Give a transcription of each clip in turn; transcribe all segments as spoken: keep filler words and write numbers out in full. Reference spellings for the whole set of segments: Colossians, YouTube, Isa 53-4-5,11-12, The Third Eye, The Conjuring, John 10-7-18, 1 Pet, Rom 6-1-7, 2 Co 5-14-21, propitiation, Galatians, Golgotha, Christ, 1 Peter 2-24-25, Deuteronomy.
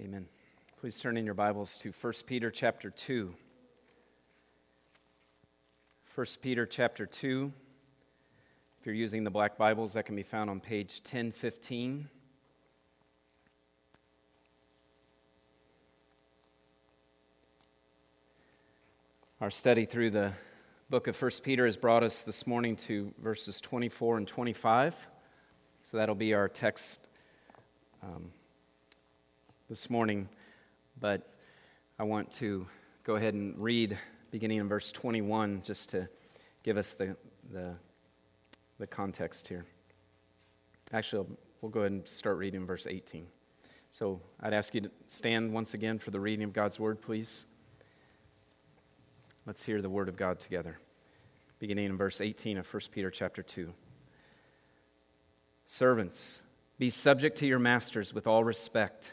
Amen. Please turn in your Bibles to First Peter chapter two. First Peter chapter two. If you're using the black Bibles, that can be found on page ten fifteen. Our study through the book of First Peter has brought us this morning to verses twenty-four and twenty-five. So that'll be our text um, this morning. But I want to go ahead and read beginning in verse twenty-one just to give us the the, the context here. Actually, I'll, we'll go ahead and start reading verse eighteen. So I'd ask you to stand once again for the reading of God's word, please. Let's hear the word of God together, beginning in verse eighteen of First Peter chapter two. Servants, be subject to your masters with all respect,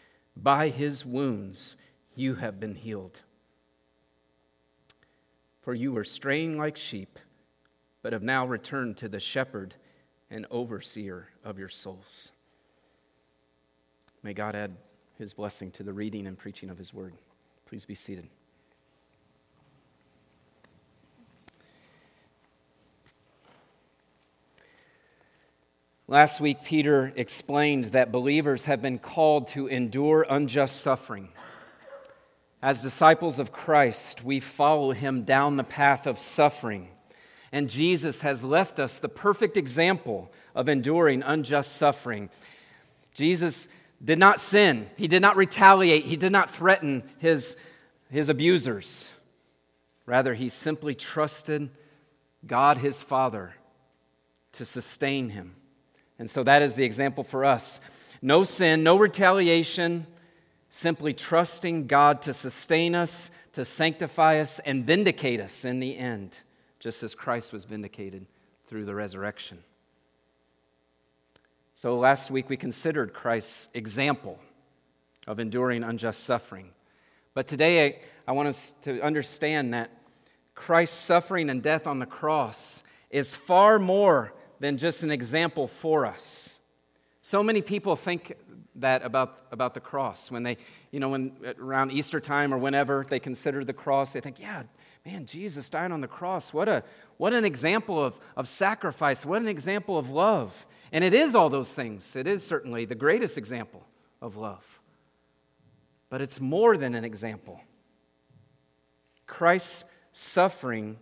By his wounds you have been healed. For you were straying like sheep, but have now returned to the shepherd and overseer of your souls. May God add his blessing to the reading and preaching of his word. Please be seated. Last week, Peter explained that believers have been called to endure unjust suffering. As disciples of Christ, we follow him down the path of suffering. And Jesus has left us the perfect example of enduring unjust suffering. Jesus did not sin. He did not retaliate. He did not threaten his, his abusers. Rather, he simply trusted God, his Father, to sustain him. And so that is the example for us. No sin, no retaliation, simply trusting God to sustain us, to sanctify us, and vindicate us in the end, just as Christ was vindicated through the resurrection. So last week we considered Christ's example of enduring unjust suffering. But today I, I want us to understand that Christ's suffering and death on the cross is far more than just an example for us. So many people think that about, about the cross. When they, you know, when around Easter time or whenever they consider the cross, they think, yeah, man, Jesus died on the cross. What a what an example of, of sacrifice. What an example of love. And it is all those things. It is certainly the greatest example of love. But it's more than an example. Christ's suffering,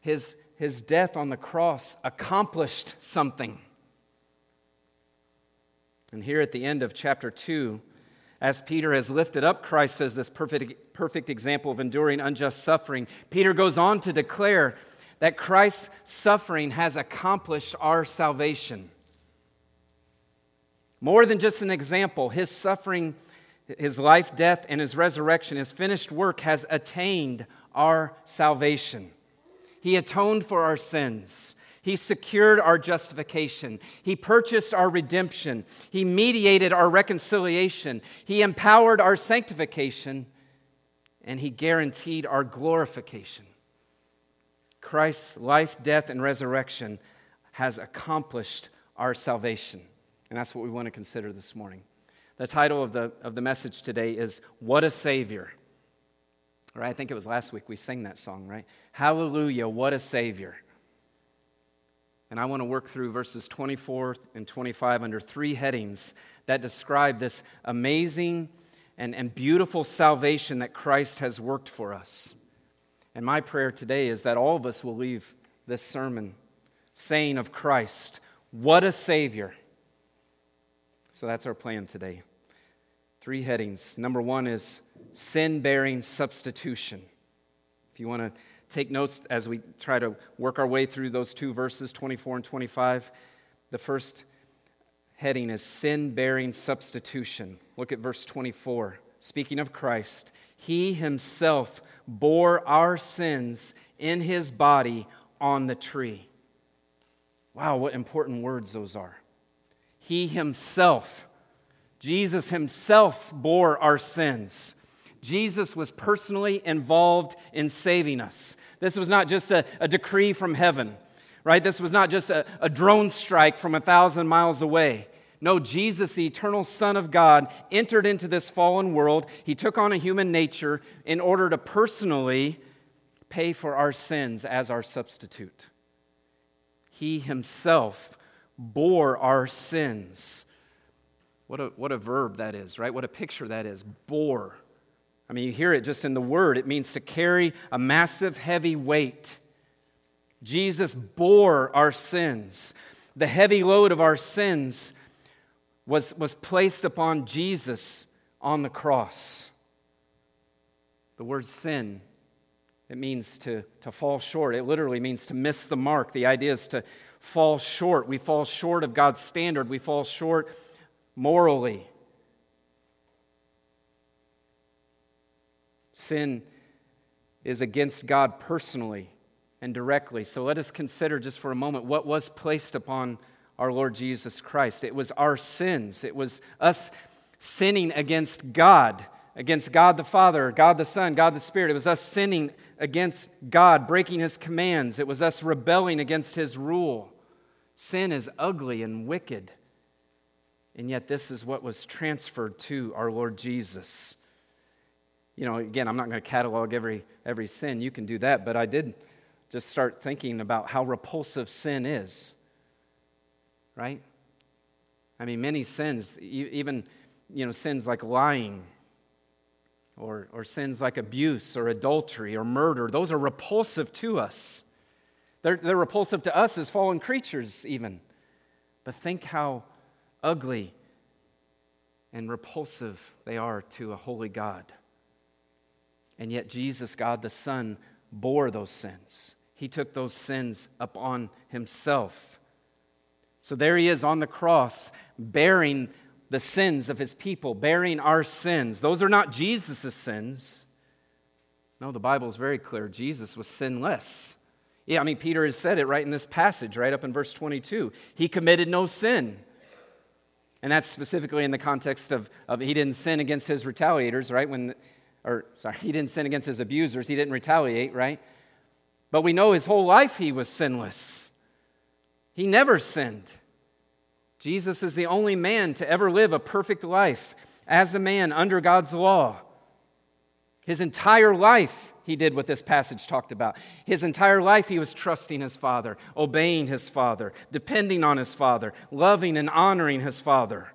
his His death on the cross accomplished something. And here at the end of chapter two, as Peter has lifted up Christ as this perfect, perfect example of enduring unjust suffering, Peter goes on to declare that Christ's suffering has accomplished our salvation. More than just an example, his suffering, his life, death, and his resurrection, his finished work has attained our salvation. He atoned for our sins. He secured our justification. He purchased our redemption. He mediated our reconciliation. He empowered our sanctification. And he guaranteed our glorification. Christ's life, death, and resurrection has accomplished our salvation. And that's what we want to consider this morning. The title of the, of the message today is, What a Savior. Right, I think it was last week we sang that song, right? Hallelujah, what a Savior. And I want to work through verses twenty-four and twenty-five under three headings that describe this amazing and, and beautiful salvation that Christ has worked for us. And my prayer today is that all of us will leave this sermon saying of Christ, what a Savior. So that's our plan today. Three headings. Number one is sin-bearing substitution. If you want to take notes as we try to work our way through those two verses, twenty-four and twenty-five, the first heading is sin-bearing substitution. Look at verse twenty-four. Speaking of Christ, He Himself bore our sins in His body on the tree. Wow, what important words those are. He Himself, Jesus Himself bore our sins. Jesus was personally involved in saving us. This was not just a, a decree from heaven, right? This was not just a, a drone strike from a thousand miles away. No, Jesus, the eternal Son of God, entered into this fallen world. He took on a human nature in order to personally pay for our sins as our substitute. He Himself bore our sins. What a, what a verb that is, right? What a picture that is. Bore. I mean, you hear it just in the word. It means to carry a massive, heavy weight. Jesus bore our sins. The heavy load of our sins was, was placed upon Jesus on the cross. The word sin, it means to, to fall short. It literally means to miss the mark. The idea is to fall short. We fall short of God's standard. We fall short morally. Sin is against God personally and directly. So let us consider just for a moment what was placed upon our Lord Jesus Christ. It was our sins. It was us sinning against God, against God the Father, God the Son, God the Spirit. It was us sinning against God, breaking His commands. It was us rebelling against His rule. Sin is ugly and wicked. And yet this is what was transferred to our Lord Jesus. You know, again, I'm not going to catalog every every sin. You can do that, but I did just start thinking about how repulsive sin is, right? I mean, many sins, even, you know, sins like lying or, or sins like abuse or adultery or murder, those are repulsive to us. They're, they're repulsive to us as fallen creatures even. But think how ugly and repulsive they are to a holy God. And yet Jesus, God the Son, bore those sins. He took those sins upon Himself. So there He is on the cross, bearing the sins of His people, bearing our sins. Those are not Jesus' sins. No, the Bible is very clear. Jesus was sinless. Yeah, I mean, Peter has said it right in this passage, right up in verse twenty-two. He committed no sin. And that's specifically in the context of, of he didn't sin against his retaliators, right? When the, or sorry, he didn't sin against his abusers. He didn't retaliate, right? But we know his whole life he was sinless. He never sinned. Jesus is the only man to ever live a perfect life as a man under God's law. His entire life he did what this passage talked about. His entire life he was trusting his Father, obeying his Father, depending on his Father, loving and honoring his Father.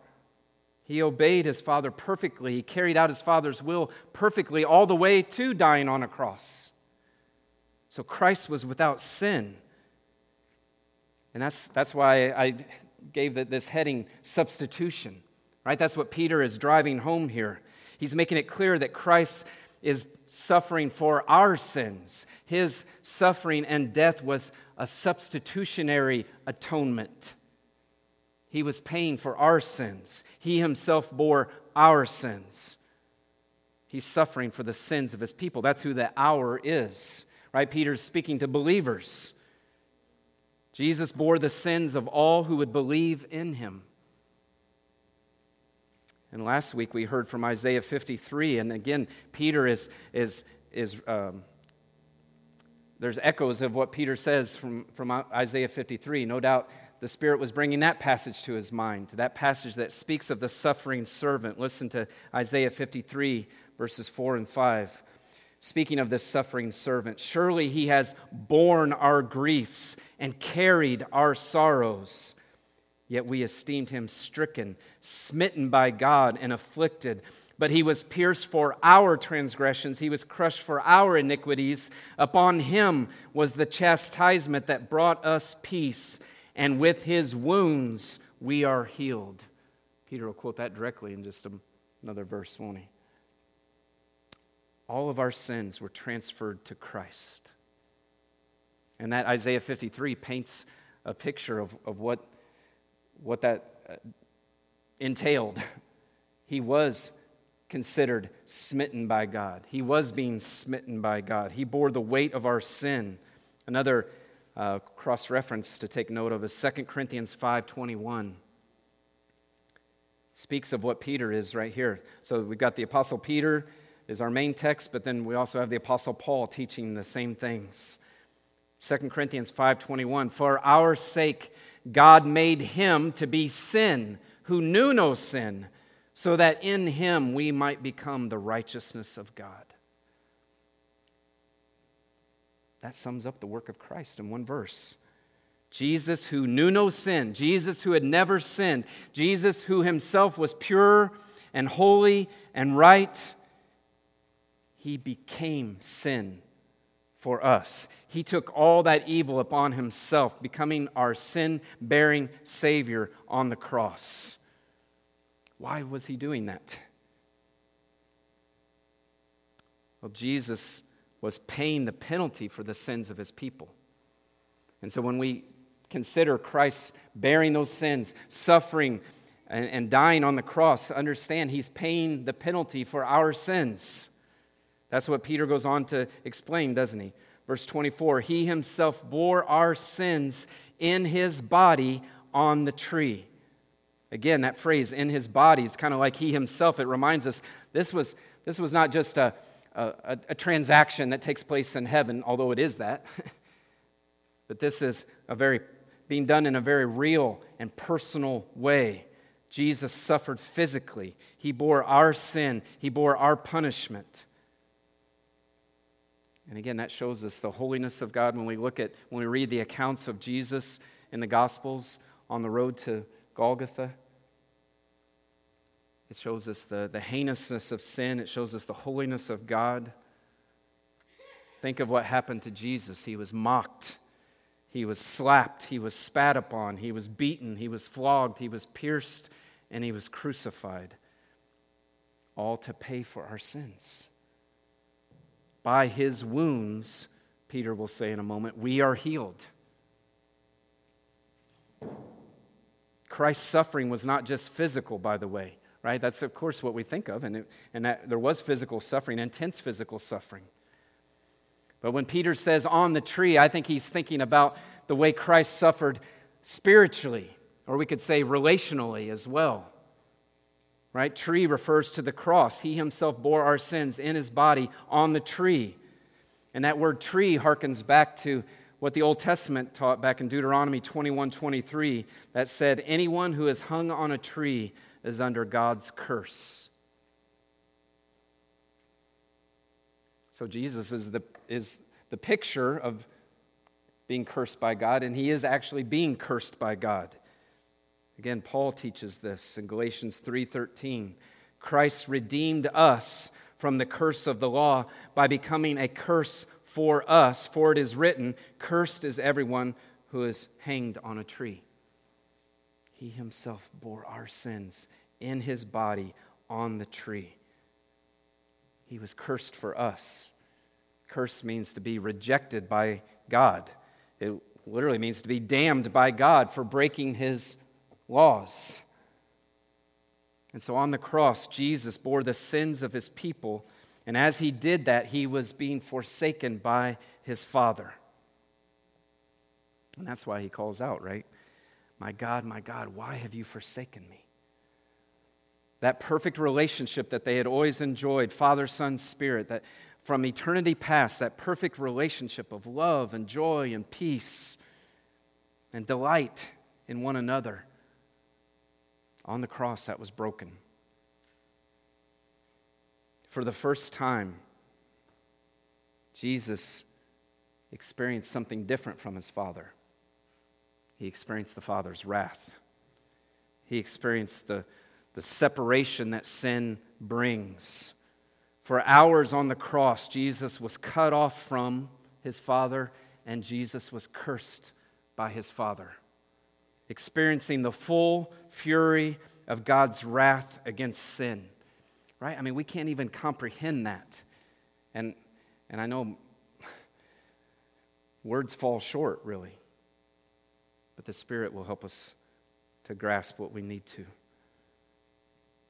He obeyed his Father perfectly. He carried out his Father's will perfectly all the way to dying on a cross. So Christ was without sin. And that's that's why I gave this heading, substitution. Right? That's what Peter is driving home here. He's making it clear that Christ is suffering for our sins. His suffering and death was a substitutionary atonement. He was paying for our sins. He himself bore our sins. He's suffering for the sins of his people. That's who the hour is, right? Peter's speaking to believers. Jesus bore the sins of all who would believe in him. And last week we heard from Isaiah fifty-three, and again, Peter is, is, is um, there's echoes of what Peter says from, from Isaiah fifty-three, no doubt. The Spirit was bringing that passage to his mind, that passage that speaks of the suffering servant. Listen to Isaiah fifty-three, verses four and five. Speaking of this suffering servant, surely he has borne our griefs and carried our sorrows. Yet we esteemed him stricken, smitten by God, and afflicted. But he was pierced for our transgressions. He was crushed for our iniquities. Upon him was the chastisement that brought us peace, and with his wounds we are healed." Peter will quote that directly in just another verse, won't he? All of our sins were transferred to Christ. And that Isaiah fifty-three paints a picture of, of what, what that entailed. He was considered smitten by God. He was being smitten by God. He bore the weight of our sin. Another uh, cross-reference to take note of is Second Corinthians five twenty-one. Speaks of what Peter is right here. So we've got the Apostle Peter is our main text, but then we also have the Apostle Paul teaching the same things. Second Corinthians five twenty-one, "For our sake God made him to be sin, who knew no sin, so that in him we might become the righteousness of God." That sums up the work of Christ in one verse. Jesus who knew no sin, Jesus who had never sinned, Jesus who himself was pure and holy and right, he became sin for us. He took all that evil upon himself, becoming our sin-bearing Savior on the cross. Why was he doing that? Well, Jesus was paying the penalty for the sins of his people. And so when we consider Christ bearing those sins, suffering, and, and dying on the cross, understand he's paying the penalty for our sins. That's what Peter goes on to explain, doesn't he? Verse twenty-four, "He himself bore our sins in his body on the tree." Again, that phrase, "in his body," is kind of like he himself. It reminds us this was this was not just a, a, a transaction that takes place in heaven, although it is that. But this is a very being done in a very real and personal way. Jesus suffered physically. He bore our sin. He bore our punishment. And again, that shows us the holiness of God when we look at, when we read the accounts of Jesus in the Gospels on the road to Golgotha. It shows us the, the heinousness of sin. It shows us the holiness of God. Think of what happened to Jesus. He was mocked. He was slapped. He was spat upon. He was beaten. He was flogged. He was pierced. And he was crucified. All to pay for our sins. By his wounds, Peter will say in a moment, we are healed. Christ's suffering was not just physical, by the way, right? That's, of course, what we think of, and, it, and that there was physical suffering, intense physical suffering. But when Peter says on the tree, I think he's thinking about the way Christ suffered spiritually, or we could say relationally as well. Right? Tree refers to the cross. He himself bore our sins in his body on the tree. And that word tree harkens back to what the Old Testament taught back in Deuteronomy twenty-one twenty-three that said, "Anyone who is hung on a tree is under God's curse." So Jesus is the, is the picture of being cursed by God, and he is actually being cursed by God. Again, Paul teaches this in Galatians three thirteen. "Christ redeemed us from the curse of the law by becoming a curse for us, for it is written, 'Cursed is everyone who is hanged on a tree.'" He himself bore our sins in his body on the tree. He was cursed for us. Curse means to be rejected by God. It literally means to be damned by God for breaking his laws. And so on the cross, Jesus bore the sins of his people, and as he did that, he was being forsaken by his Father. And that's why he calls out, right? "My God, my God, why have you forsaken me?" That perfect relationship that they had always enjoyed, Father, Son, Spirit, that from eternity past, that perfect relationship of love and joy and peace and delight in one another. On the cross, that was broken. For the first time, Jesus experienced something different from his Father. He experienced the Father's wrath. He experienced the, the separation that sin brings. For hours on the cross, Jesus was cut off from his Father, and Jesus was cursed by his Father, experiencing the full fury of God's wrath against sin. Right? I mean, we can't even comprehend that. And and I know words fall short, really. But the Spirit will help us to grasp what we need to.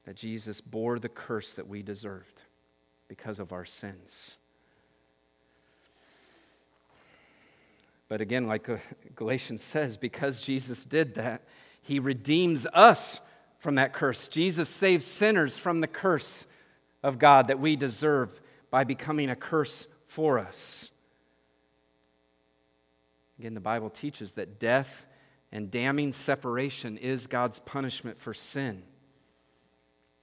That Jesus bore the curse that we deserved because of our sins. But again, like Galatians says, because Jesus did that, he redeems us from that curse. Jesus saves sinners from the curse of God that we deserve by becoming a curse for us. Again, the Bible teaches that death and damning separation is God's punishment for sin.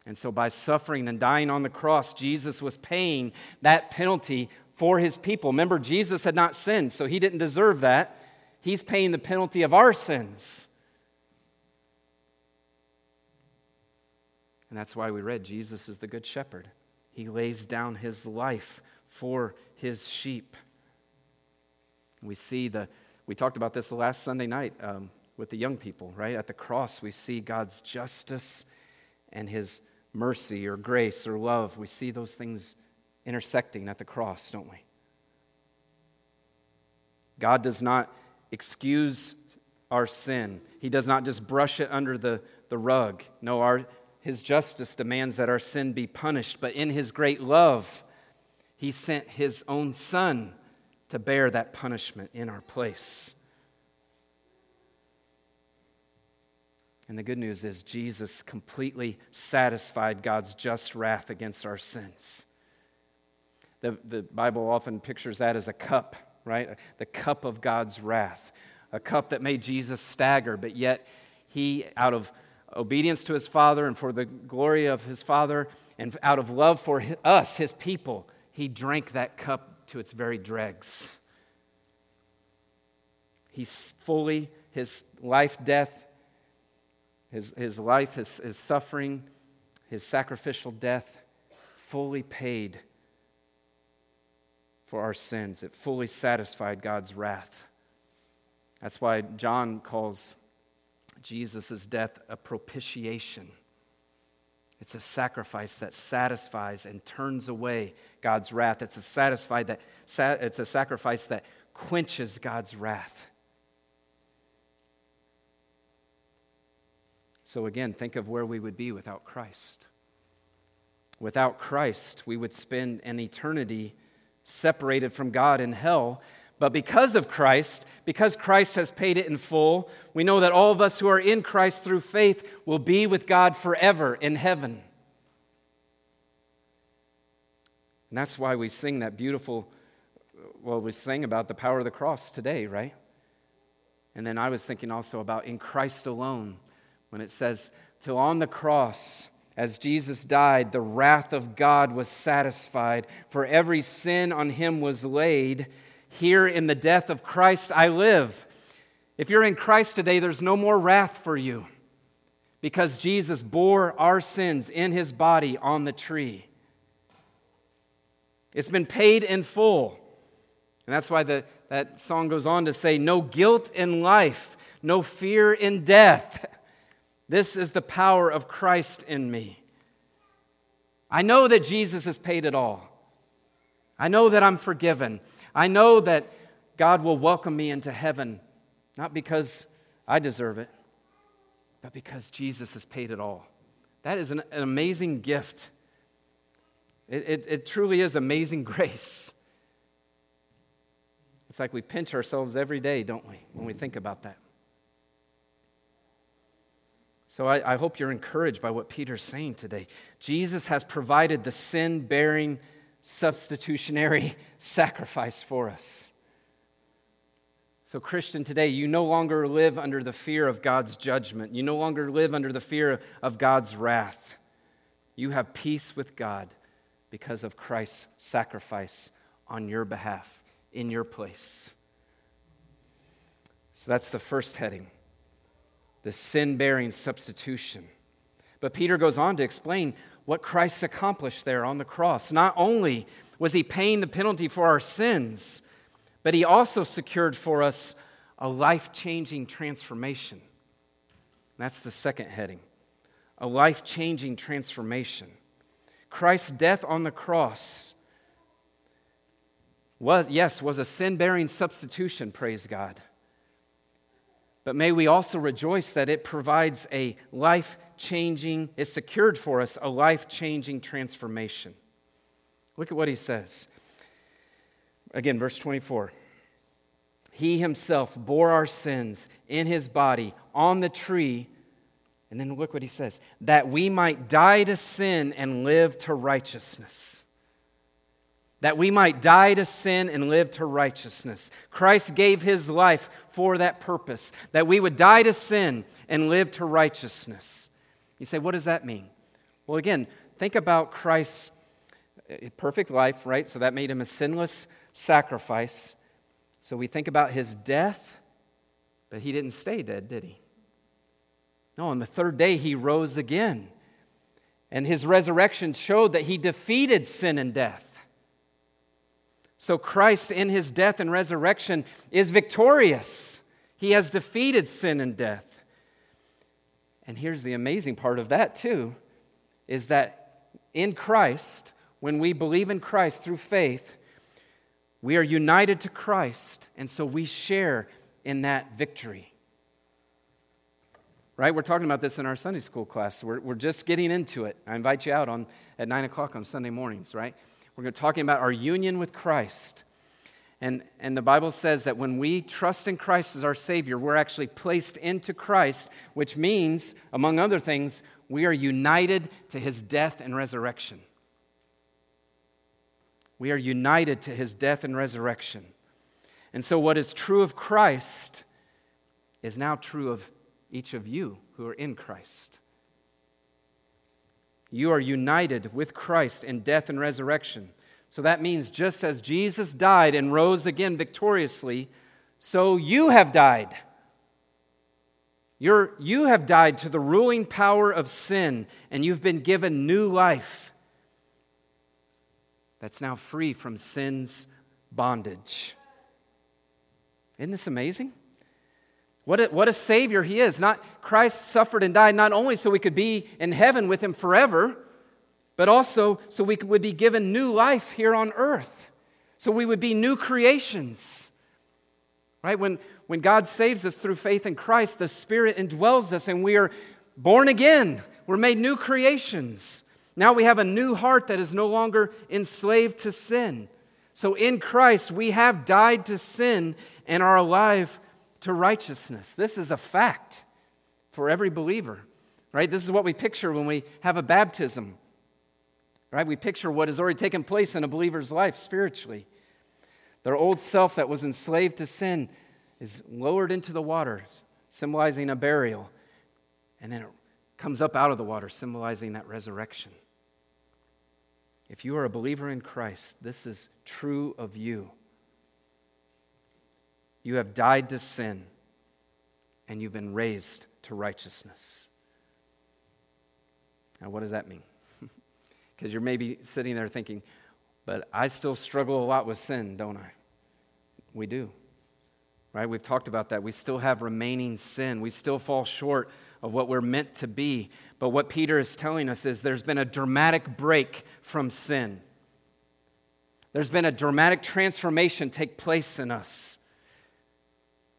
And so by suffering and dying on the cross, Jesus was paying that penalty for his people. Remember, Jesus had not sinned, so he didn't deserve that. He's paying the penalty of our sins. And that's why we read, Jesus is the good shepherd. He lays down his life for his sheep. We see the, we talked about this last Sunday night um, with the young people, right? At the cross, we see God's justice and his mercy or grace or love. We see those things intersecting at the cross, don't we? God does not excuse our sin. He does not just brush it under the, the rug. No, our his justice demands that our sin be punished, but in his great love, he sent his own Son to bear that punishment in our place. And the good news is Jesus completely satisfied God's just wrath against our sins. The, the Bible often pictures that as a cup, right? The cup of God's wrath. A cup that made Jesus stagger, but yet he, out of obedience to his Father and for the glory of his Father and out of love for us, his people, he drank that cup to its very dregs. He fully, his life, death, his, his life, his, his suffering, his sacrificial death, fully paid for our sins. It fully satisfied God's wrath. That's why John calls Jesus' death a propitiation. It's a sacrifice that satisfies and turns away God's wrath. It's a satisfied that it's a sacrifice that quenches God's wrath. So again, think of where we would be without Christ. Without Christ, we would spend an eternity separated from God in hell. But because of Christ, because Christ has paid it in full, we know that all of us who are in Christ through faith will be with God forever in heaven. And that's why we sing that beautiful, well, we sing about the power of the cross today, right? And then I was thinking also about in Christ alone, when it says, till on the cross, as Jesus died, the wrath of God was satisfied, for every sin on him was laid. Here in the death of Christ, I live. If you're in Christ today, there's no more wrath for you because Jesus bore our sins in his body on the tree. It's been paid in full. And that's why the, that song goes on to say, no guilt in life, no fear in death. This is the power of Christ in me. I know that Jesus has paid it all. I know that I'm forgiven. I know that God will welcome me into heaven, not because I deserve it, but because Jesus has paid it all. That is an, an amazing gift. It, it, it truly is amazing grace. It's like we pinch ourselves every day, don't we, when we think about that. So I, I hope you're encouraged by what Peter's saying today. Jesus has provided the sin-bearing substitutionary sacrifice for us. So Christian, today you no longer live under the fear of God's judgment. You no longer live under the fear of God's wrath. You have peace with God because of Christ's sacrifice on your behalf, in your place. So that's the first heading, the sin-bearing substitution. But Peter goes on to explain what Christ accomplished there on the cross. Not only was he paying the penalty for our sins, but he also secured for us a life-changing transformation. That's the second heading, a life-changing transformation. Christ's death on the cross was, yes, was a sin-bearing substitution, praise God. But may we also rejoice that it provides a life-changing, it secured for us a life-changing transformation. Look at what he says. Again, verse twenty-four. He himself bore our sins in his body on the tree. And then look what he says. That we might die to sin and live to righteousness. That we might die to sin and live to righteousness. Christ gave his life for that purpose. That we would die to sin and live to righteousness. You say, what does that mean? Well, again, think about Christ's perfect life, right? So that made him a sinless sacrifice. So we think about his death, but he didn't stay dead, did he? No, on the third day he rose again. And his resurrection showed that he defeated sin and death. So Christ in his death and resurrection is victorious. He has defeated sin and death. And here's the amazing part of that too, is that in Christ, when we believe in Christ through faith, we are united to Christ, and so we share in that victory. Right? We're talking about this in our Sunday school class. We're, we're just getting into it. I invite you out on at nine o'clock on Sunday mornings, right? We're talking about our union with Christ. And, and the Bible says that when we trust in Christ as our Savior, we're actually placed into Christ, which means, among other things, we are united to his death and resurrection. We are united to his death and resurrection. And so what is true of Christ is now true of each of you who are in Christ. You are united with Christ in death and resurrection. So that means just as Jesus died and rose again victoriously, so you have died. You're, you have died to the ruling power of sin, and you've been given new life. That's now free from sin's bondage. Isn't this amazing? What a, what a Savior he is. Not Christ suffered and died not only so we could be in heaven with him forever, but also so we could, would be given new life here on earth. So we would be new creations. Right? When, when God saves us through faith in Christ, the Spirit indwells us and we are born again. We're made new creations. Now we have a new heart that is no longer enslaved to sin. So in Christ, we have died to sin and are alive to righteousness. This is a fact for every believer, right? This is what we picture when we have a baptism, right? We picture what has already taken place in a believer's life spiritually. Their old self that was enslaved to sin is lowered into the water, symbolizing a burial, and then it comes up out of the water, symbolizing that resurrection. If you are a believer in Christ, this is true of you. You have died to sin, and you've been raised to righteousness. Now, what does that mean? Because you're maybe sitting there thinking, but I still struggle a lot with sin, don't I? We do. Right? We've talked about that. We still have remaining sin. We still fall short of what we're meant to be. But what Peter is telling us is there's been a dramatic break from sin. There's been a dramatic transformation take place in us.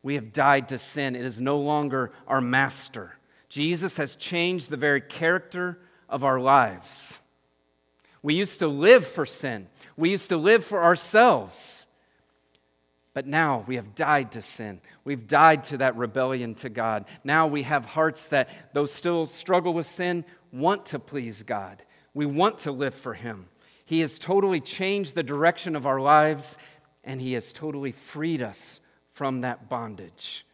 We have died to sin. It is no longer our master. Jesus has changed the very character of our lives. We used to live for sin. We used to live for ourselves. But now we have died to sin. We've died to that rebellion to God. Now we have hearts that, though still struggle with sin, want to please God. We want to live for him. He has totally changed the direction of our lives, and he has totally freed us from that bondage.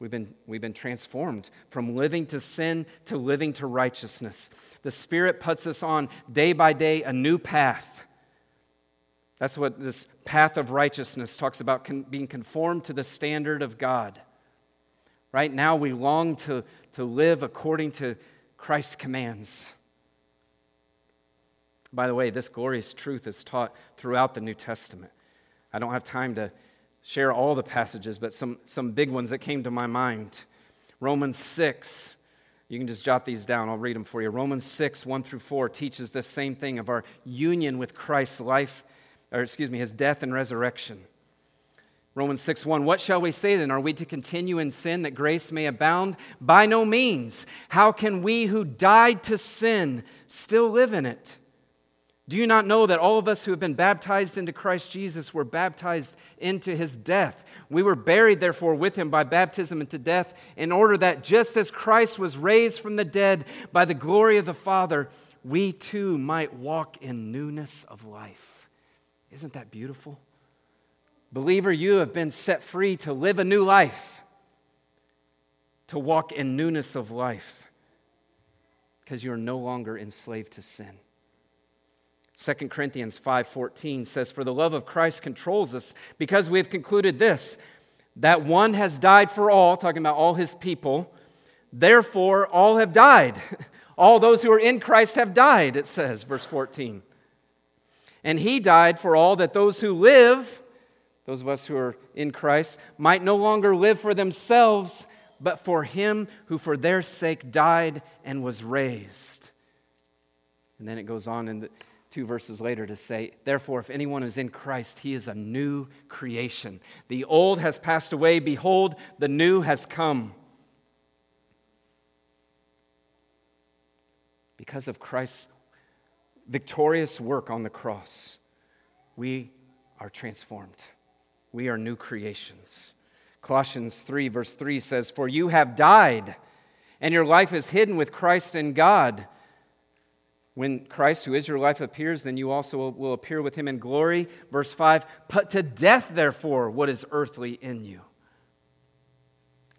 We've been, we've been transformed from living to sin to living to righteousness. The Spirit puts us on, day by day, a new path. That's what this path of righteousness talks about, being conformed to the standard of God. Right now we long to, to live according to Christ's commands. By the way, this glorious truth is taught throughout the New Testament. I don't have time to share all the passages, but some, some big ones that came to my mind. Romans six, you can just jot these down, I'll read them for you. Romans six, one through four teaches this same thing of our union with Christ's life, or excuse me, his death and resurrection. Romans six, one, what shall we say then? Are we to continue in sin that grace may abound? By no means. How can we who died to sin still live in it? Do you not know that all of us who have been baptized into Christ Jesus were baptized into his death? We were buried, therefore, with him by baptism into death, in order that just as Christ was raised from the dead by the glory of the Father, we too might walk in newness of life. Isn't that beautiful? Believer, you have been set free to live a new life, to walk in newness of life, because you are no longer enslaved to sin. Second Corinthians five fourteen says, for the love of Christ controls us, because we have concluded this, that one has died for all, talking about all his people, therefore all have died. All those who are in Christ have died, it says, verse fourteen. And he died for all, that those who live, those of us who are in Christ, might no longer live for themselves, but for him who for their sake died and was raised. And then it goes on in the two verses later to say, therefore, if anyone is in Christ, he is a new creation. The old has passed away. Behold, the new has come. Because of Christ's victorious work on the cross, we are transformed. We are new creations. Colossians three, verse three says, for you have died, and your life is hidden with Christ in God. When Christ, who is your life, appears, then you also will appear with him in glory. Verse five, put to death, therefore, what is earthly in you.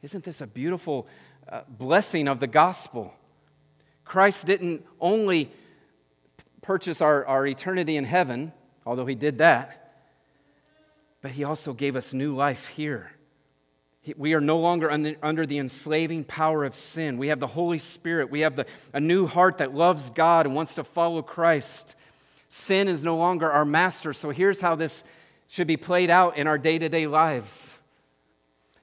Isn't this a beautiful uh, blessing of the gospel? Christ didn't only purchase our, our eternity in heaven, although he did that, but he also gave us new life here. We are no longer under the enslaving power of sin. We have the Holy Spirit. We have the, a new heart that loves God and wants to follow Christ. Sin is no longer our master. So here's how this should be played out in our day-to-day lives.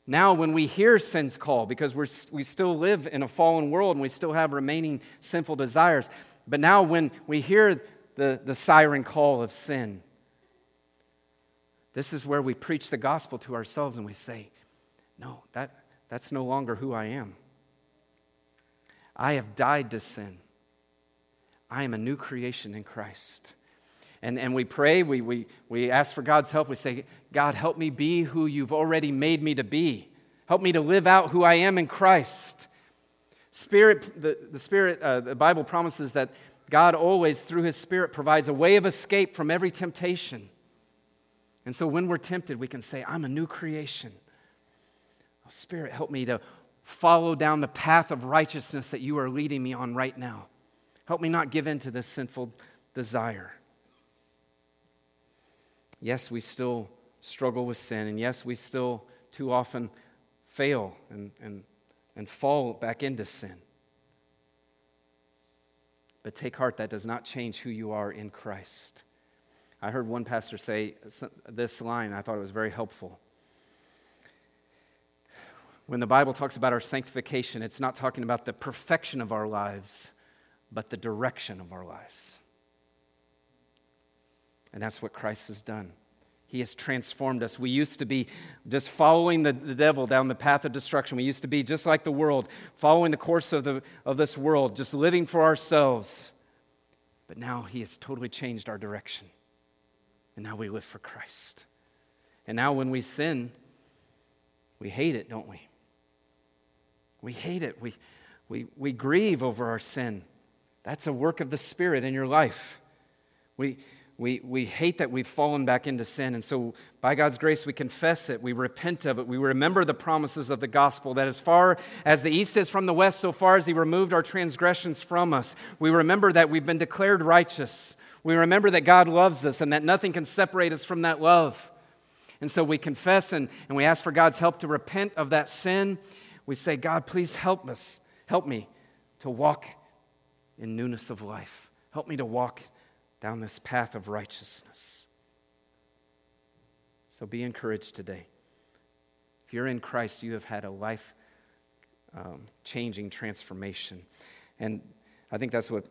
Now, when we hear sin's call, because we're, we still live in a fallen world and we still have remaining sinful desires, but now when we hear the, the siren call of sin, this is where we preach the gospel to ourselves and we say, no, that, that's no longer who I am. I have died to sin. I am a new creation in Christ. And, and we pray, we, we, we ask for God's help. We say, God, help me be who you've already made me to be. Help me to live out who I am in Christ. Spirit, the, the Spirit, uh, the Bible promises that God always, through his Spirit, provides a way of escape from every temptation. And so when we're tempted, we can say, I'm a new creation. Spirit, help me to follow down the path of righteousness that you are leading me on right now. Help me not give in to this sinful desire. Yes, we still struggle with sin, and yes, we still too often fail and, and, and fall back into sin. But take heart, that does not change who you are in Christ. I heard one pastor say this line, I thought it was very helpful. When the Bible talks about our sanctification, it's not talking about the perfection of our lives, but the direction of our lives. And that's what Christ has done. He has transformed us. We used to be just following the, the devil down the path of destruction. We used to be just like the world, following the course of, the, of this world, just living for ourselves. But now he has totally changed our direction. And now we live for Christ. And now when we sin, we hate it, don't we? We hate it. We, we, we grieve over our sin. That's a work of the Spirit in your life. We, we, we hate that we've fallen back into sin. And so by God's grace, we confess it. We repent of it. We remember the promises of the gospel that as far as the east is from the west, so far as he removed our transgressions from us. We remember that we've been declared righteous. We remember that God loves us and that nothing can separate us from that love. And so we confess and, and we ask for God's help to repent of that sin. we say, God, please help us, help me to walk in newness of life. Help me to walk down this path of righteousness. So be encouraged today. If you're in Christ, you have had a life um, changing transformation. And I think that's what,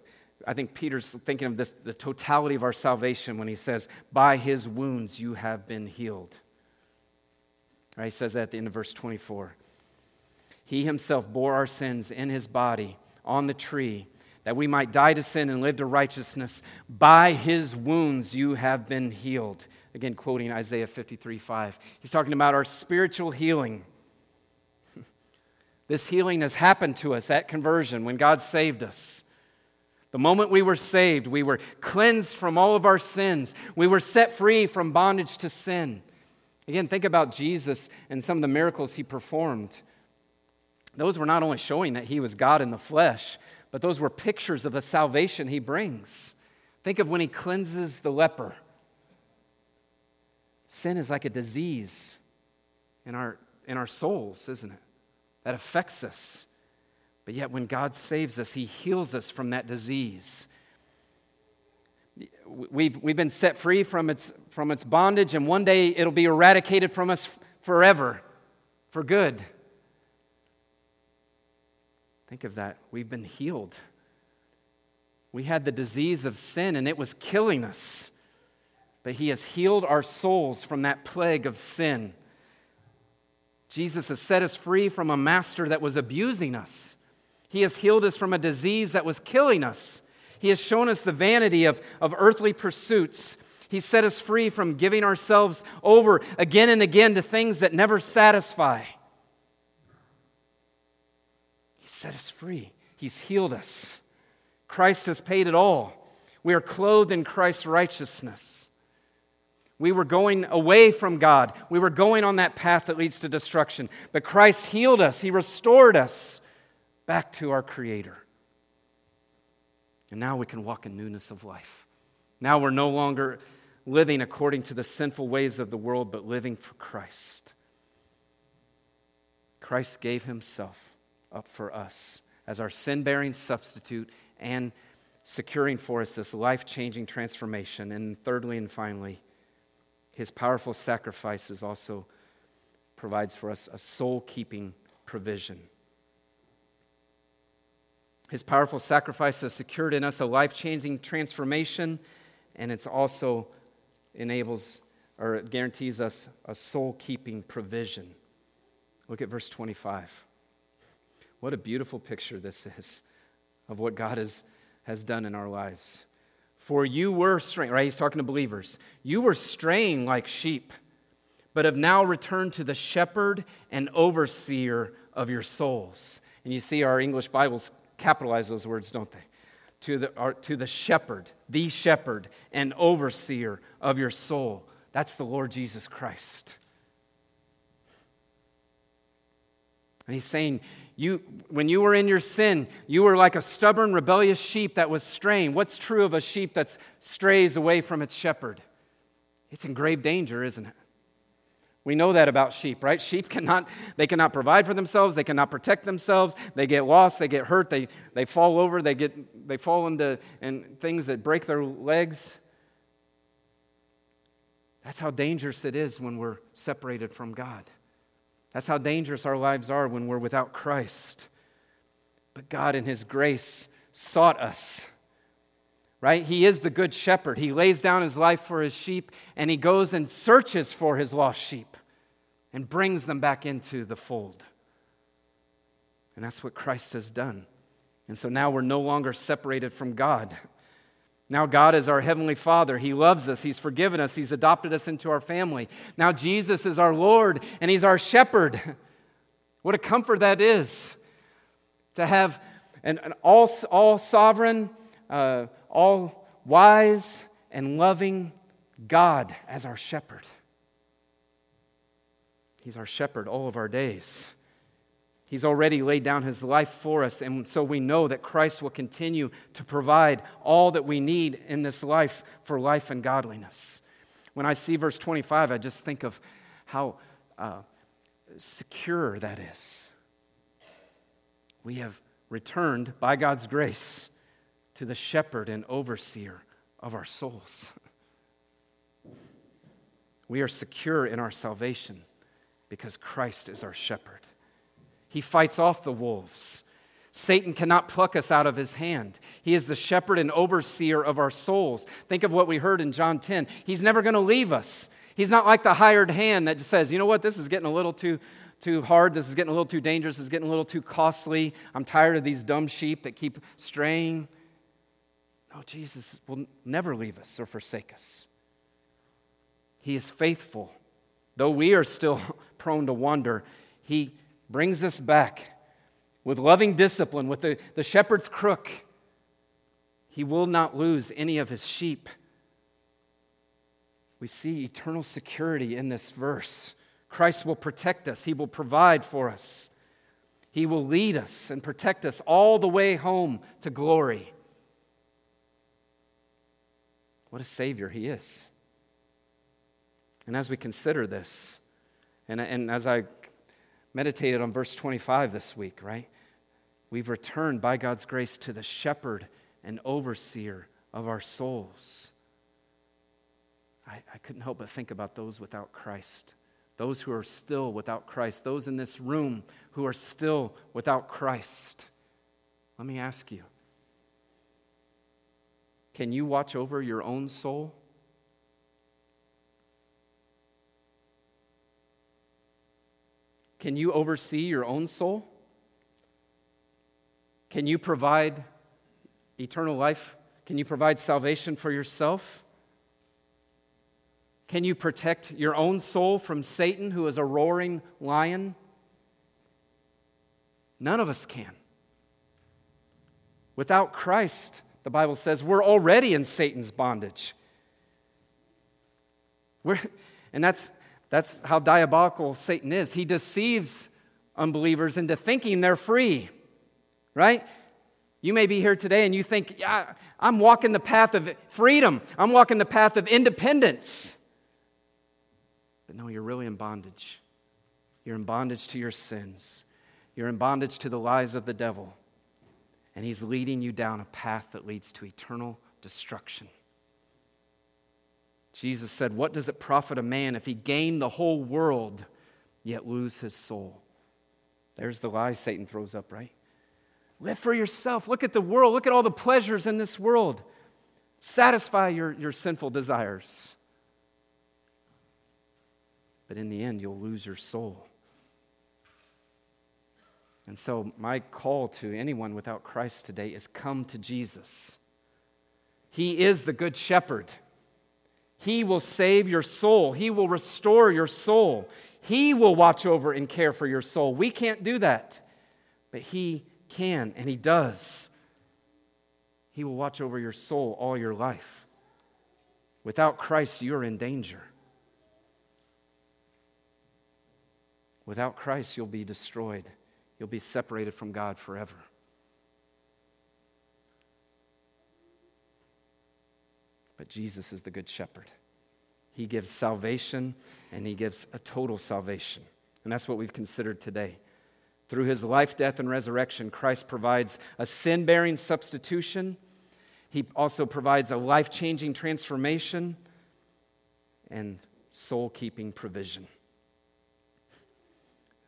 I think Peter's thinking of this, the totality of our salvation when he says, by his wounds you have been healed. Right, he says that at the end of verse twenty-four. He himself bore our sins in his body on the tree, that we might die to sin and live to righteousness. By his wounds you have been healed. Again, quoting Isaiah fifty-three five. He's talking about our spiritual healing. This healing has happened to us at conversion when God saved us. The moment we were saved, we were cleansed from all of our sins. We were set free from bondage to sin. Again, think about Jesus and some of the miracles he performed. Those were not only showing that he was God in the flesh, but those were pictures of the salvation he brings. Think of when he cleanses the leper. Sin is like a disease in our, in our souls, isn't it? That affects us. But yet when God saves us, he heals us from that disease. We've, we've been set free from its, from its bondage, and one day it'll be eradicated from us forever, for good. Think of that. We've been healed. We had the disease of sin, and it was killing us. But he has healed our souls from that plague of sin. Jesus has set us free from a master that was abusing us. He has healed us from a disease that was killing us. He has shown us the vanity of, of earthly pursuits. He set us free from giving ourselves over again and again to things that never satisfy. He set us free. He's healed us. Christ has paid it all. We are clothed in Christ's righteousness. We were going away from God. We were going on that path that leads to destruction. But Christ healed us. He restored us back to our Creator. And now we can walk in newness of life. Now we're no longer living according to the sinful ways of the world, but living for Christ. Christ gave himself up for us as our sin-bearing substitute and securing for us this life-changing transformation. And thirdly and finally, his powerful sacrifices also provides for us a soul-keeping provision. His powerful sacrifice has secured in us a life-changing transformation, and it's also enables or it guarantees us a soul-keeping provision. Look at verse twenty-five. What a beautiful picture this is of what God has, has done in our lives. For you were straying, right? He's talking to believers. You were straying like sheep, but have now returned to the shepherd and overseer of your souls. And you see our English Bibles capitalize those words, don't they? To the, our, to the shepherd, the shepherd and overseer of your soul. That's the Lord Jesus Christ. And he's saying, you, when you were in your sin, you were like a stubborn, rebellious sheep that was straying. What's true of a sheep that strays away from its shepherd? It's in grave danger, isn't it? We know that about sheep, right? Sheep cannot, they cannot provide for themselves. They cannot protect themselves. They get lost. They get hurt. They, they fall over. They get they fall into and things that break their legs. That's how dangerous it is when we're separated from God. That's how dangerous our lives are when we're without Christ. But God in his grace sought us, right? He is the good shepherd. He lays down his life for his sheep, and he goes and searches for his lost sheep and brings them back into the fold. And that's what Christ has done. And so now we're no longer separated from God. Now God is our Heavenly Father. He loves us. He's forgiven us. He's adopted us into our family. Now Jesus is our Lord, and he's our shepherd. What a comfort that is to have an, an all, all sovereign, uh, all wise, and loving God as our shepherd. He's our shepherd all of our days. He's already laid down his life for us, and so we know that Christ will continue to provide all that we need in this life for life and godliness. When I see verse twenty-five, I just think of how uh, secure that is. we have returned by God's grace to the shepherd and overseer of our souls. We are secure in our salvation because Christ is our shepherd. He fights off the wolves. Satan cannot pluck us out of his hand. He is the shepherd and overseer of our souls. Think of what we heard in John ten. He's never going to leave us. He's not like the hired hand that just says, you know what, this is getting a little too, too hard. This is getting a little too dangerous. This is getting a little too costly. I'm tired of these dumb sheep that keep straying. No, Jesus will never leave us or forsake us. He is faithful. Though we are still prone to wander, he brings us back with loving discipline, with the, the shepherd's crook. He will not lose any of his sheep. We see eternal security in this verse. Christ will protect us. He will provide for us. He will lead us and protect us all the way home to glory. What a Savior he is. And as we consider this, and, and as I meditated on verse twenty-five this week, right? We've returned by God's grace to the shepherd and overseer of our souls. I, I couldn't help but think about those without Christ, those who are still without Christ, those in this room who are still without Christ. Let me ask you, can you watch over your own soul? Can you oversee your own soul? Can you provide eternal life? Can you provide salvation for yourself? Can you protect your own soul from Satan, who is a roaring lion? None of us can. Without Christ, the Bible says, we're already in Satan's bondage. We're, and that's... That's how diabolical Satan is. He deceives unbelievers into thinking they're free, right? You may be here today and you think, yeah, I'm walking the path of freedom. I'm walking the path of independence. But no, you're really in bondage. You're in bondage to your sins. You're in bondage to the lies of the devil. And he's leading you down a path that leads to eternal destruction. Jesus said, what does it profit a man if he gain the whole world, yet lose his soul? There's the lie Satan throws up, right? Live for yourself. Look at the world. Look at all the pleasures in this world. Satisfy your, your sinful desires. But in the end, you'll lose your soul. And so my call to anyone without Christ today is come to Jesus. He is the good shepherd. He will save your soul. He will restore your soul. He will watch over and care for your soul. We can't do that, but he can, and he does. He will watch over your soul all your life. Without Christ, you're in danger. Without Christ, you'll be destroyed. You'll be separated from God forever. But Jesus is the good shepherd. He gives salvation, and he gives a total salvation. And that's what we've considered today. Through his life, death, and resurrection, Christ provides a sin-bearing substitution. He also provides a life-changing transformation and soul-keeping provision.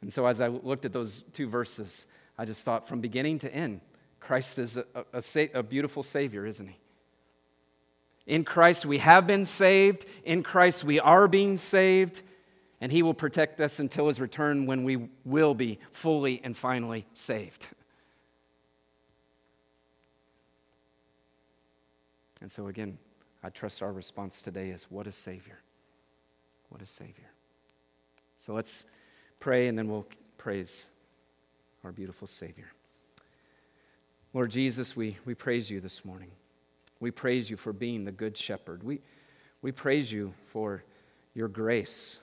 And so as I looked at those two verses, I just thought, from beginning to end, Christ is a, a, a, a beautiful Savior, isn't he? In Christ we have been saved. In Christ we are being saved. And he will protect us until his return, when we will be fully and finally saved. And so again, I trust our response today is, what a Savior. What a Savior. So let's pray, and then we'll praise our beautiful Savior. Lord Jesus, we, we praise you this morning. We praise you for being the good shepherd. We, we praise you for your grace,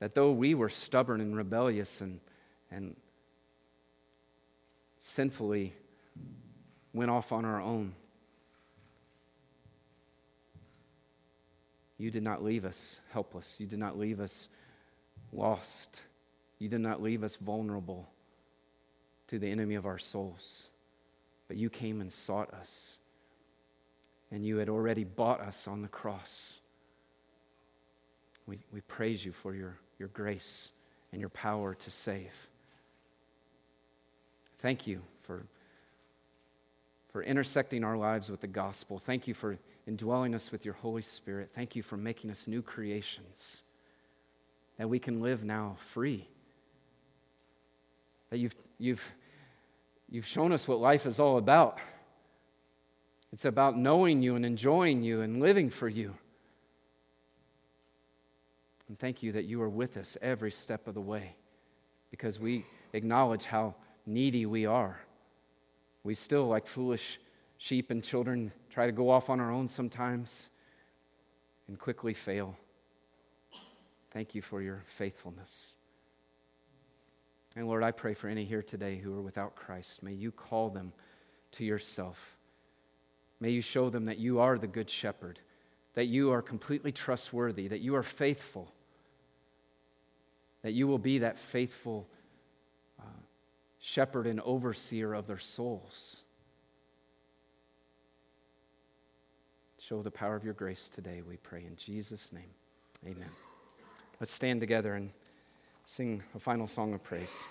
that though we were stubborn and rebellious and, and sinfully went off on our own, you did not leave us helpless. You did not leave us lost. You did not leave us vulnerable to the enemy of our souls. But you came and sought us, and you had already bought us on the cross. We, we praise you for your, your grace and your power to save. Thank you for, for intersecting our lives with the gospel. Thank you for indwelling us with your Holy Spirit. Thank you for making us new creations, that we can live now free. That you've you've you've shown us what life is all about. It's about knowing you and enjoying you and living for you. And thank you that you are with us every step of the way, because we acknowledge how needy we are. We still, like foolish sheep and children, try to go off on our own sometimes and quickly fail. Thank you for your faithfulness. And Lord, I pray for any here today who are without Christ. May you call them to yourself. May you show them that you are the good shepherd, that you are completely trustworthy, that you are faithful, that you will be that faithful uh, shepherd and overseer of their souls. Show the power of your grace today, we pray in Jesus' name. Amen. Let's stand together and sing a final song of praise.